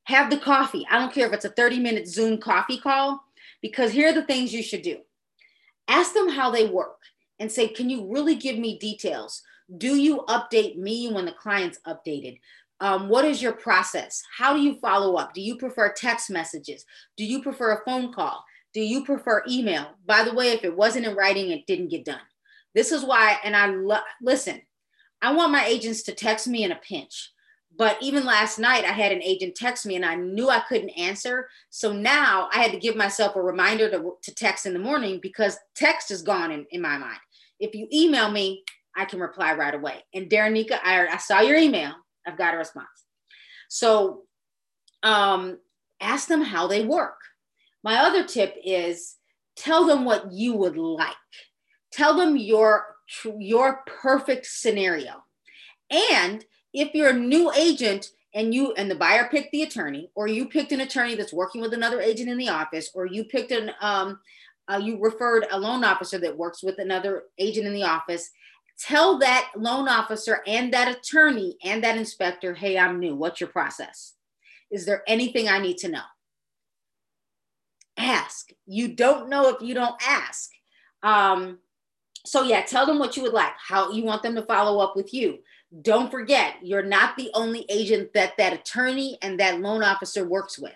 Have the coffee. I don't care if it's a thirty minute Zoom coffee call, because here are the things you should do. Ask them how they work and say, can you really give me details? Do you update me when the client's updated? Um, what is your process? How do you follow up? Do you prefer text messages? Do you prefer a phone call? Do you prefer email? By the way, if it wasn't in writing, it didn't get done. This is why, and I love, listen, I want my agents to text me in a pinch. But even last night, I had an agent text me and I knew I couldn't answer. So now I had to give myself a reminder to, to text in the morning, because text is gone in, in my mind. If you email me, I can reply right away. And Darenika, I, I saw your email. I've got a response. So um, ask them how they work. My other tip is tell them what you would like. Tell them your, your perfect scenario. And if you're a new agent and you and the buyer picked the attorney, or you picked an attorney that's working with another agent in the office, or you picked an um, uh, you referred a loan officer that works with another agent in the office, tell that loan officer and that attorney and that inspector, hey, I'm new. What's your process? Is there anything I need to know? Ask. You don't know if you don't ask. Um, so yeah, tell them what you would like, how you want them to follow up with you. Don't forget, you're not the only agent that that attorney and that loan officer works with.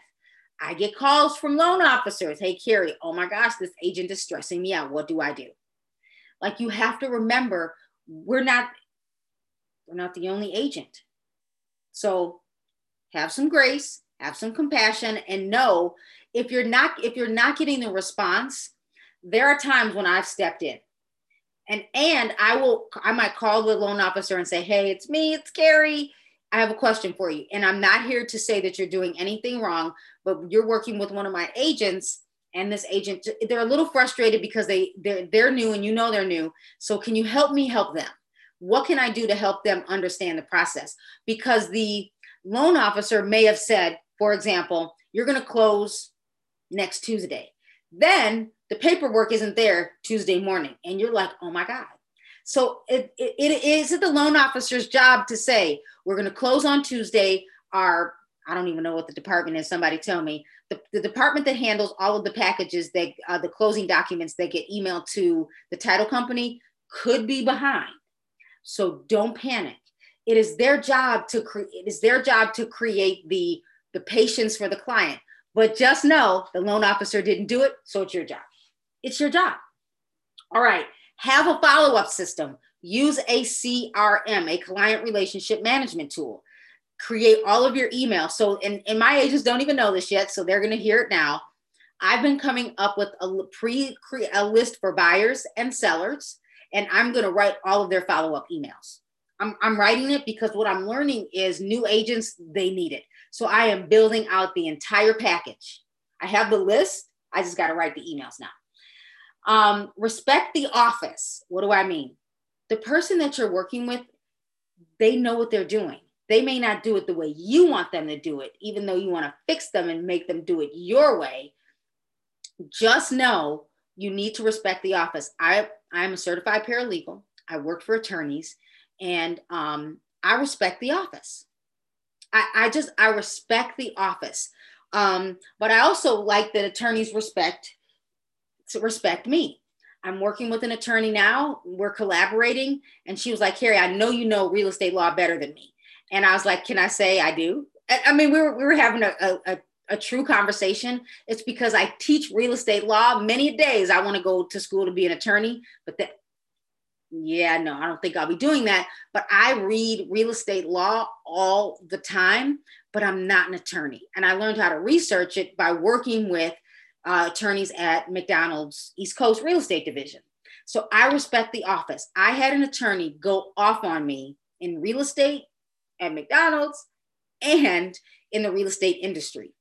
I get calls from loan officers. Hey, Carrie, oh my gosh, this agent is stressing me out. What do I do? Like, you have to remember, we're not, we're not the only agent. So have some grace, have some compassion, and know, if you're not, if you're not getting the response, there are times when I've stepped in, and, and I will, I might call the loan officer and say, hey, it's me, it's Carrie. I have a question for you. And I'm not here to say that you're doing anything wrong, but you're working with one of my agents, and this agent, they're a little frustrated because they, they're, they're new, and you know, they're new. So can you help me help them? What can I do to help them understand the process? Because the loan officer may have said, for example, you're going to close next Tuesday. Then the paperwork isn't there Tuesday morning. And you're like, oh my God. So it, it, it is it the loan officer's job to say, we're going to close on Tuesday. Our, I don't even know what the department is. Somebody tell me. The, the department that handles all of the packages, that uh, the closing documents that get emailed to the title company could be behind. So don't panic. It is their job to create, it is their job to create the, the patience for the client. But just know the loan officer didn't do it, so it's your job. It's your job. All right, have a follow-up system. Use a C R M, a client relationship management tool. create all of your email. So, and, and my agents don't even know this yet, so they're going to hear it now. I've been coming up with a pre a list for buyers and sellers, and I'm going to write all of their follow-up emails. I'm, I'm writing it because what I'm learning is new agents, they need it. So I am building out the entire package. I have the list. I just got to write the emails now. Um, respect the office. What do I mean? The person that you're working with, they know what they're doing. They may not do it the way you want them to do it, even though you want to fix them and make them do it your way. Just know you need to respect the office. I, I'm a certified paralegal. I work for attorneys, and um, I respect the office. I, I just, I respect the office. Um, but I also like that attorneys respect, to respect me. I'm working with an attorney now. We're collaborating. And she was like, Carrie, I know you know real estate law better than me. And I was like, can I say I do? I mean, we were, we were having a, a, a true conversation. It's because I teach real estate law. Many days I want to go to school to be an attorney, but that, yeah, no, I don't think I'll be doing that. But I read real estate law all the time, but I'm not an attorney. And I learned how to research it by working with uh, attorneys at McDonald's East Coast Real Estate Division. So I respect the office. I had an attorney go off on me in real estate at McDonald's and in the real estate industry.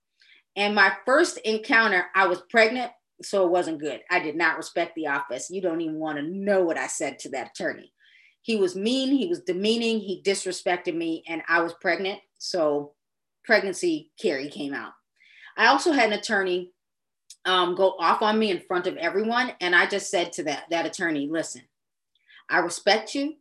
And my first encounter, I was pregnant. So it wasn't good. I did not respect the office. You don't even want to know what I said to that attorney. He was mean. He was demeaning. He disrespected me, and I was pregnant. So pregnancy, Carrie came out. I also had an attorney um, go off on me in front of everyone. And I just said to that, that attorney, listen, I respect you,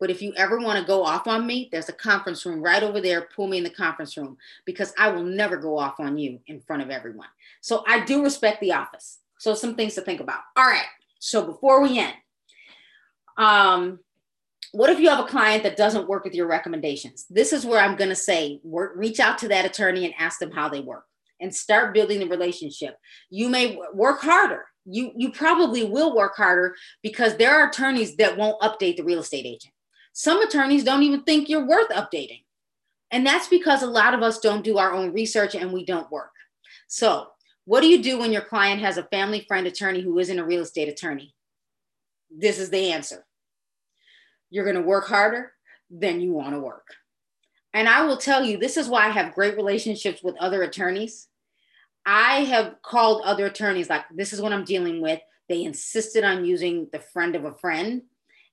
but if you ever want to go off on me, there's a conference room right over there. Pull me in the conference room, because I will never go off on you in front of everyone. So I do respect the office. So some things to think about. All right. So before we end, um, what if you have a client that doesn't work with your recommendations? This is where I'm going to say, work, reach out to that attorney and ask them how they work and start building the relationship. You may work harder. You, you probably will work harder, because there are attorneys that won't update the real estate agent. Some attorneys don't even think you're worth updating. And that's because a lot of us don't do our own research and we don't work. So what do you do when your client has a family friend attorney who isn't a real estate attorney? This is the answer. You're going to work harder than you want to work. And I will tell you, this is why I have great relationships with other attorneys. I have called other attorneys like, this is what I'm dealing with. They insisted on using the friend of a friend.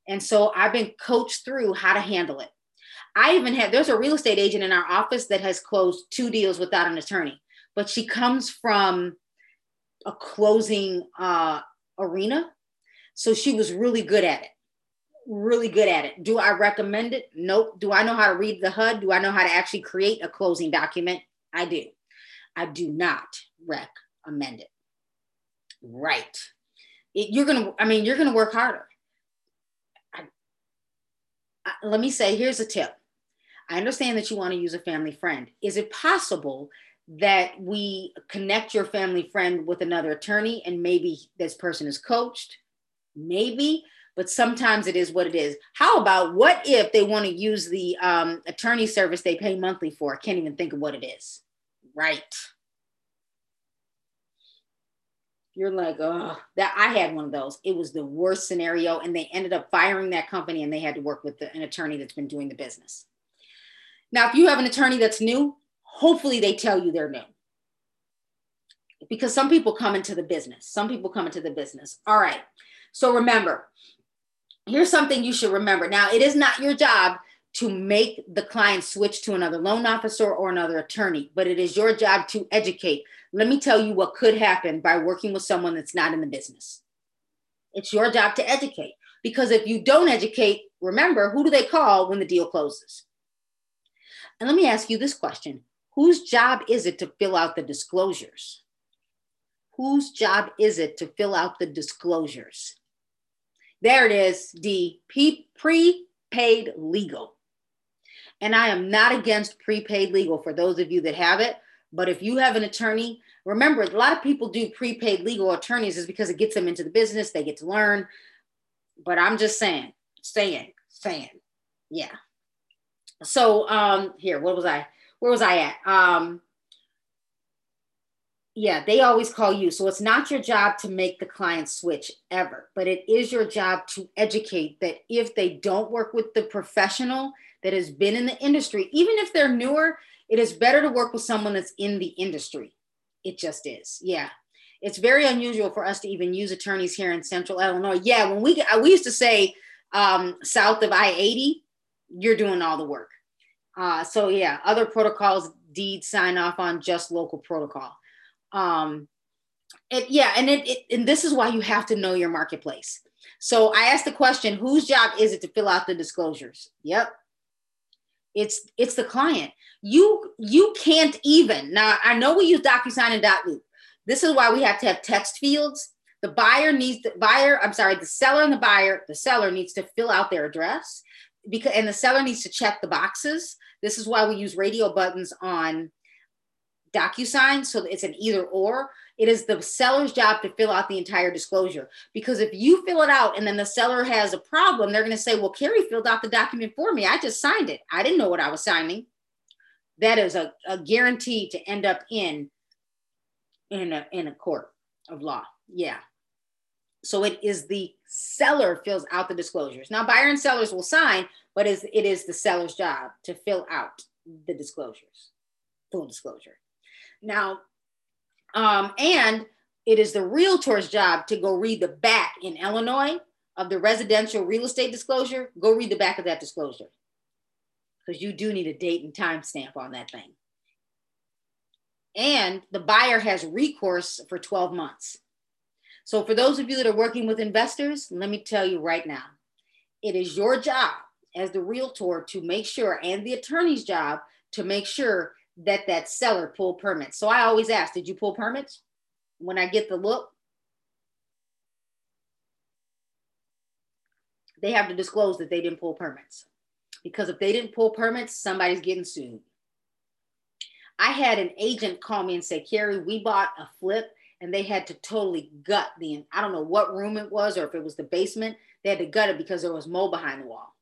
And so I've been coached through how to handle it. I even had, there's a real estate agent in our office that has closed two deals without an attorney, but she comes from a closing uh, arena. So she was really good at it, really good at it. Do I recommend it? Nope. Do I know how to read the H U D? Do I know how to actually create a closing document? I do. I do not recommend it. Right. It, you're going to, I mean, you're going to work harder. Let me say, here's a tip. I understand that you want to use a family friend. Is it possible that we connect your family friend with another attorney, and maybe this person is coached? Maybe, but sometimes it is what it is. How about, what if they want to use the um, attorney service they pay monthly for? I can't even think of what it is. Right. You're like, oh, that I had one of those. It was the worst scenario. And they ended up firing that company, and they had to work with the, an attorney that's been doing the business. Now, if you have an attorney that's new, hopefully they tell you they're new, because some people come into the business. Some people come into the business. All right. So remember, here's something you should remember. Now, it is not your job to make the client switch to another loan officer or another attorney, but it is your job to educate. Let me tell you what could happen by working with someone that's not in the business. It's your job to educate, because if you don't educate, remember, who do they call when the deal closes? And let me ask you this question. Whose job is it to fill out the disclosures? Whose job is it to fill out the disclosures? There it is, D P, prepaid legal. And I am not against prepaid legal for those of you that have it. But if you have an attorney, remember, a lot of people do prepaid legal attorneys is because it gets them into the business. They get to learn. But I'm just saying, saying, saying, yeah. So um, here, what was I? Where was I at? Um, yeah, they always call you. So it's not your job to make the client switch ever, but it is your job to educate that if they don't work with the professional that has been in the industry, even if they're newer, it is better to work with someone that's in the industry. It just is. Yeah. It's very unusual for us to even use attorneys here in Central Illinois. Yeah. When we, we used to say um, south of I eighty, you're doing all the work. Uh, so yeah, other protocols, deed sign off on just local protocol. Um, it, yeah. And it, it, and this is why you have to know your marketplace. So I asked the question, whose job is it to fill out the disclosures? Yep. It's, it's the client. You, you can't even, now I know we use DocuSign and DotLoop. This is why we have to have text fields. The buyer needs the buyer, I'm sorry, the seller and the buyer, the seller needs to fill out their address because, and the seller needs to check the boxes. This is why we use radio buttons on DocuSign. So it's an either or. It is the seller's job to fill out the entire disclosure, because if you fill it out and then the seller has a problem, they're going to say, well, Carrie filled out the document for me. I just signed it. I didn't know what I was signing. That is a, a guarantee to end up in, in a, in a court of law. Yeah. So it is the seller fills out the disclosures. Now buyer and sellers will sign, but it is, it is the seller's job to fill out the disclosures, full disclosure. Now, um, and it is the realtor's job to go read the back in Illinois of the residential real estate disclosure. Go read the back of that disclosure, because you do need a date and time stamp on that thing. And the buyer has recourse for twelve months. So for those of you that are working with investors, let me tell you right now, it is your job as the realtor to make sure, and the attorney's job to make sure that that seller pulled permits. So I always ask, did you pull permits? When I get the look, they have to disclose that they didn't pull permits, because if they didn't pull permits, somebody's getting sued. I had an agent call me and say, Carrie, we bought a flip and they had to totally gut the, I don't know what room it was, or if it was the basement, they had to gut it because there was mold behind the wall.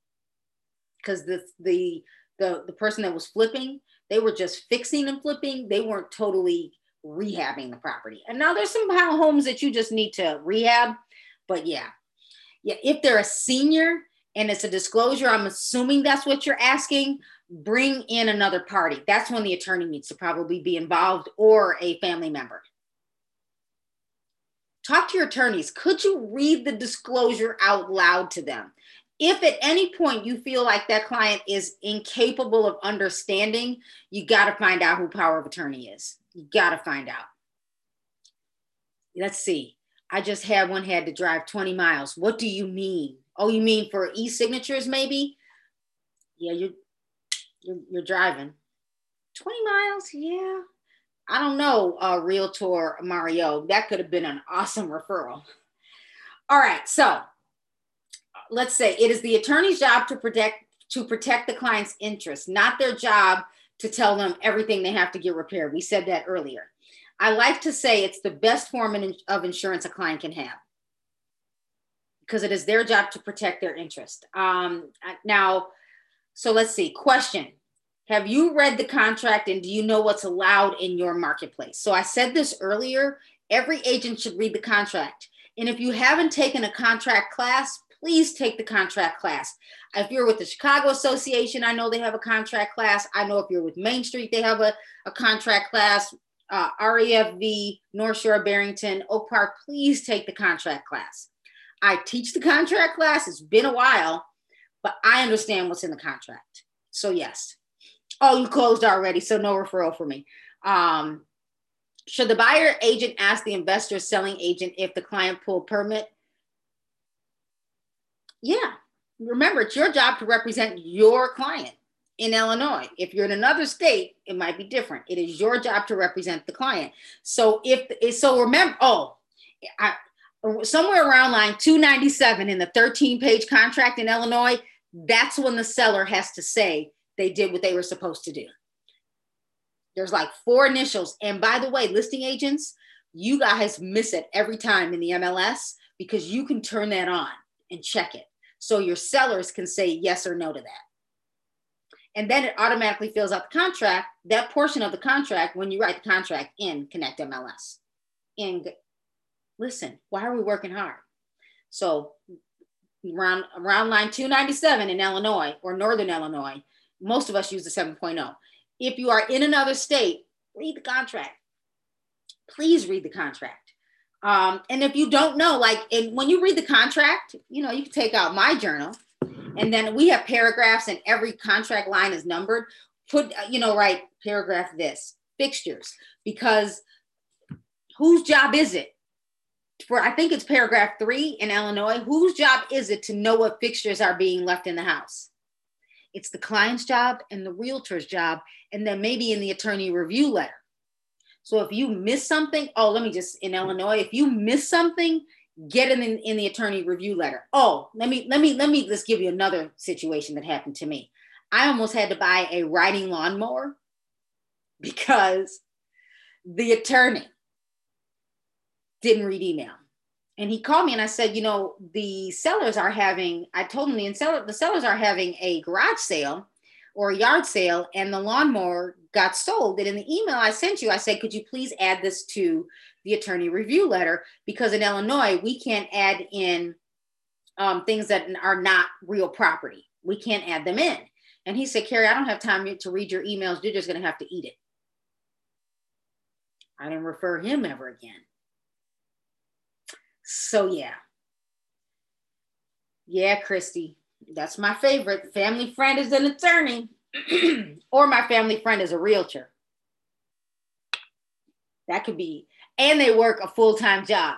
Because the, the, the, the person that was flipping, they were just fixing and flipping. They weren't totally rehabbing the property. And now there's some homes that you just need to rehab, but yeah. Yeah, if they're a senior and it's a disclosure, I'm assuming that's what you're asking, bring in another party. That's when the attorney needs to probably be involved, or a family member. Talk to your attorneys. Could you read the disclosure out loud to them? If at any point you feel like that client is incapable of understanding, you got to find out who power of attorney is. You got to find out. Let's see. I just had one had to drive twenty miles. What do you mean? Oh, you mean for e-signatures maybe? Yeah, you're, you're, you're driving. twenty miles, yeah. I don't know, uh, Realtor Mario. That could have been an awesome referral. All right, so let's say it is the attorney's job to protect to protect the client's interests, not their job to tell them everything they have to get repaired. We said that earlier. I like to say it's the best form of insurance a client can have, because it is their job to protect their interest. Um, now, so let's see. Question. Have you read the contract, and do you know what's allowed in your marketplace? So I said this earlier, every agent should read the contract. And if you haven't taken a contract class, please take the contract class. If you're with the Chicago Association, I know they have a contract class. I know if you're with Main Street, they have a, a contract class. Uh, R E F V, North Shore of Barrington, Oak Park, please take the contract class. I teach the contract class. It's been a while, but I understand what's in the contract. So yes. Oh, you closed already, so no referral for me. Um, should the buyer agent ask the investor selling agent if the client pulled permit? Yeah, remember, it's your job to represent your client in Illinois. If you're in another state, it might be different. It is your job to represent the client. So if, so remember, oh, I, somewhere around line two ninety-seven in the thirteen page contract in Illinois, that's when the seller has to say they did what they were supposed to do. There's like four initials. And by the way, listing agents, you guys miss it every time in the M L S, because you can turn that on and check it. So your sellers can say yes or no to that. And then it automatically fills out the contract, that portion of the contract, when you write the contract in Connect M L S. And listen, why are we working hard? So around, around line two ninety-seven in Illinois or Northern Illinois, most of us use the seven point oh. If you are in another state, read the contract. Please read the contract. Um, and if you don't know, like and when you read the contract, you know, you can take out my journal. And then we have paragraphs and every contract line is numbered. Put, you know, write paragraph this, fixtures, because whose job is it? For, I think it's paragraph three in Illinois. Whose job is it to know what fixtures are being left in the house? It's the client's job and the realtor's job, and then maybe in the attorney review letter. So if you miss something, oh, let me just, in Illinois, if you miss something, get it in, in the attorney review letter. Oh, let me, let me, let me just give you another situation that happened to me. I almost had to buy a riding lawnmower because the attorney didn't read email. And he called me and I said, you know, the sellers are having, I told him the seller, the sellers are having a garage sale or a yard sale and the lawnmower got sold. And in the email I sent you, I said, could you please add this to the attorney review letter? Because in Illinois, we can't add in um, things that are not real property. We can't add them in. And he said, Carrie, I don't have time to read your emails. You're just going to have to eat it. I didn't refer him ever again. So yeah. Yeah, Christy, that's my favorite. Family friend is an attorney or my family friend is a realtor. That could be, and they work a full-time job.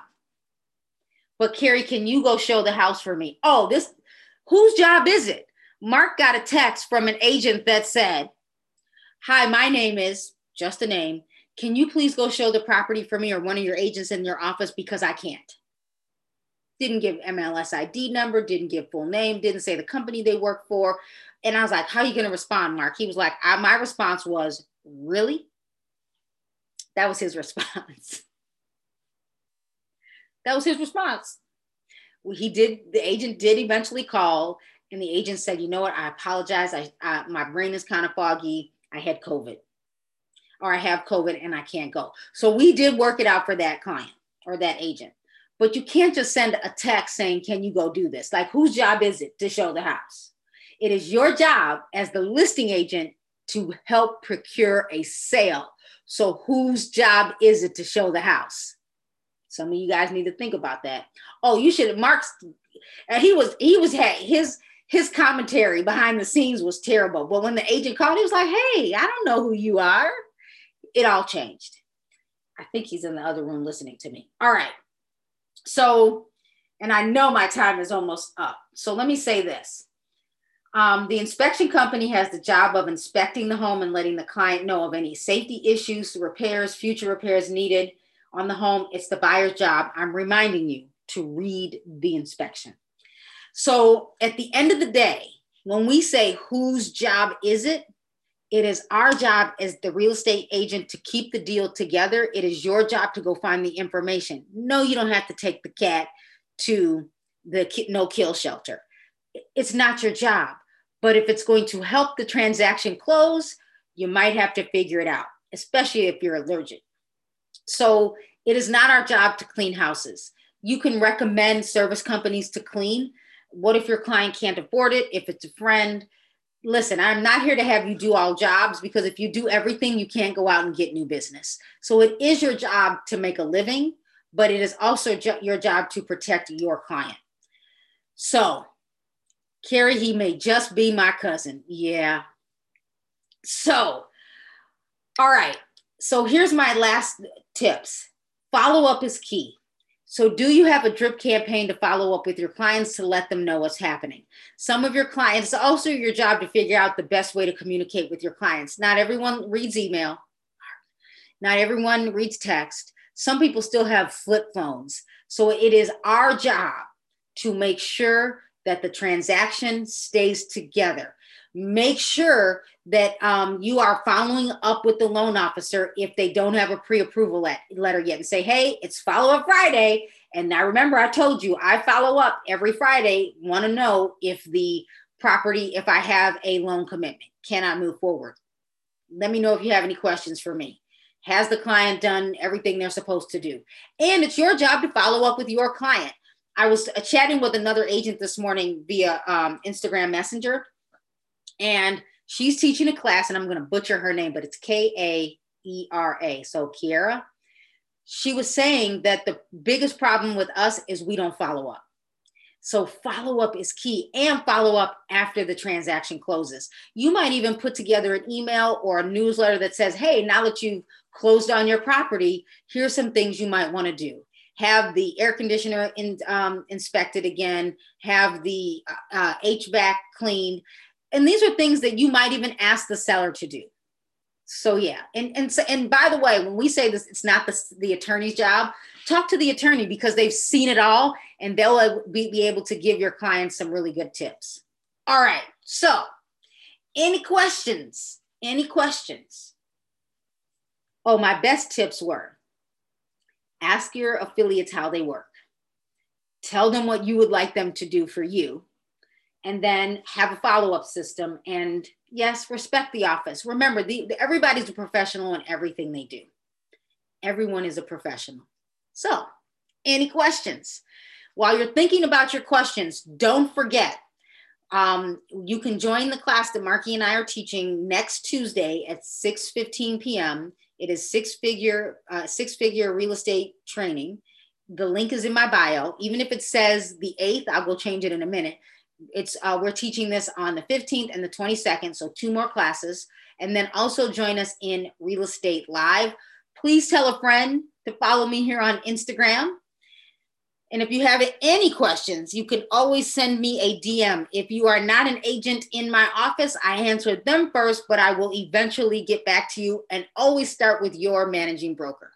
But Carrie, can you go show the house for me? Oh, this, whose job is it? Mark got a text from an agent that said, hi, my name is, just a name. Can you please go show the property for me or one of your agents in your office because I can't? Didn't give M L S I D number, didn't give full name, didn't say the company they work for. And I was like, how are you going to respond, Mark? He was like, I, my response was, really? That was his response. That was his response. Well, he did, the agent did eventually call and the agent said, you know what, I apologize. I, I my brain is kind of foggy. I had COVID or I have COVID and I can't go. So we did work it out for that client or that agent. But you can't just send a text saying, can you go do this? Like, whose job is it to show the house? It is your job as the listing agent to help procure a sale. So whose job is it to show the house? Some of you guys need to think about that. Oh, you should have Mark's, and he was, he was, had his, his commentary behind the scenes was terrible. But when the agent called, he was like, hey, I don't know who you are. It all changed. I think he's in the other room listening to me. All right. So, and I know my time is almost up. So let me say this. Um, the inspection company has the job of inspecting the home and letting the client know of any safety issues, repairs, future repairs needed on the home. It's the buyer's job. I'm reminding you to read the inspection. So at the end of the day, when we say whose job is it, it is our job as the real estate agent to keep the deal together. It is your job to go find the information. No, you don't have to take the cat to the no-kill shelter. It's not your job. But if it's going to help the transaction close, you might have to figure it out, especially if you're allergic. So it is not our job to clean houses. You can recommend service companies to clean. What if your client can't afford it? If it's a friend? Listen, I'm not here to have you do all jobs because if you do everything, you can't go out and get new business. So it is your job to make a living, but it is also jo- your job to protect your client. So, Carrie, he may just be my cousin. Yeah. So, all right. So here's my last tips. Follow up is key. So do you have a drip campaign to follow up with your clients to let them know what's happening? Some of your clients, it's also your job to figure out the best way to communicate with your clients. Not everyone reads email. Not everyone reads text. Some people still have flip phones. So it is our job to make sure that the transaction stays together. Make sure that um, you are following up with the loan officer if they don't have a pre-approval let- letter yet and say, hey, it's follow-up Friday. And now remember, I told you I follow up every Friday, want to know if the property if I have a loan commitment. Cannot move forward. Let me know if you have any questions for me. Has the client done everything they're supposed to do? And it's your job to follow up with your client. I was chatting with another agent this morning via um, Instagram Messenger, and she's teaching a class, and I'm going to butcher her name, but it's K A E R A. So Kiera, she was saying that the biggest problem with us is we don't follow up. So follow-up is key, and follow-up after the transaction closes. You might even put together an email or a newsletter that says, hey, now that you've closed on your property, here's some things you might want to do. Have the air conditioner in, um, inspected again, have the uh, H V A C cleaned. And these are things that you might even ask the seller to do. So yeah, and and so, and by the way, when we say this, it's not the, the attorney's job. Talk to the attorney, because they've seen it all, and they'll be, be able to give your clients some really good tips. All right, so any questions? Any questions? Oh, my best tips were, ask your affiliates how they work. Tell them what you would like them to do for you, and then have a follow-up system, and yes, respect the office. Remember, the, the, everybody's a professional in everything they do. Everyone is a professional. So, any questions? While you're thinking about your questions, don't forget, um, you can join the class that Marky and I are teaching next Tuesday at six fifteen p m It is six-figure uh, six-figure real estate training. The link is in my bio. Even if it says the eighth, I will change it in a minute. It's uh, we're teaching this on the fifteenth and the twenty-second, so two more classes. And then also join us in Real Estate Live. Please tell a friend to follow me here on Instagram. And if you have any questions, you can always send me a D M. If you are not an agent in my office, I answer them first, but I will eventually get back to you, and always start with your managing broker.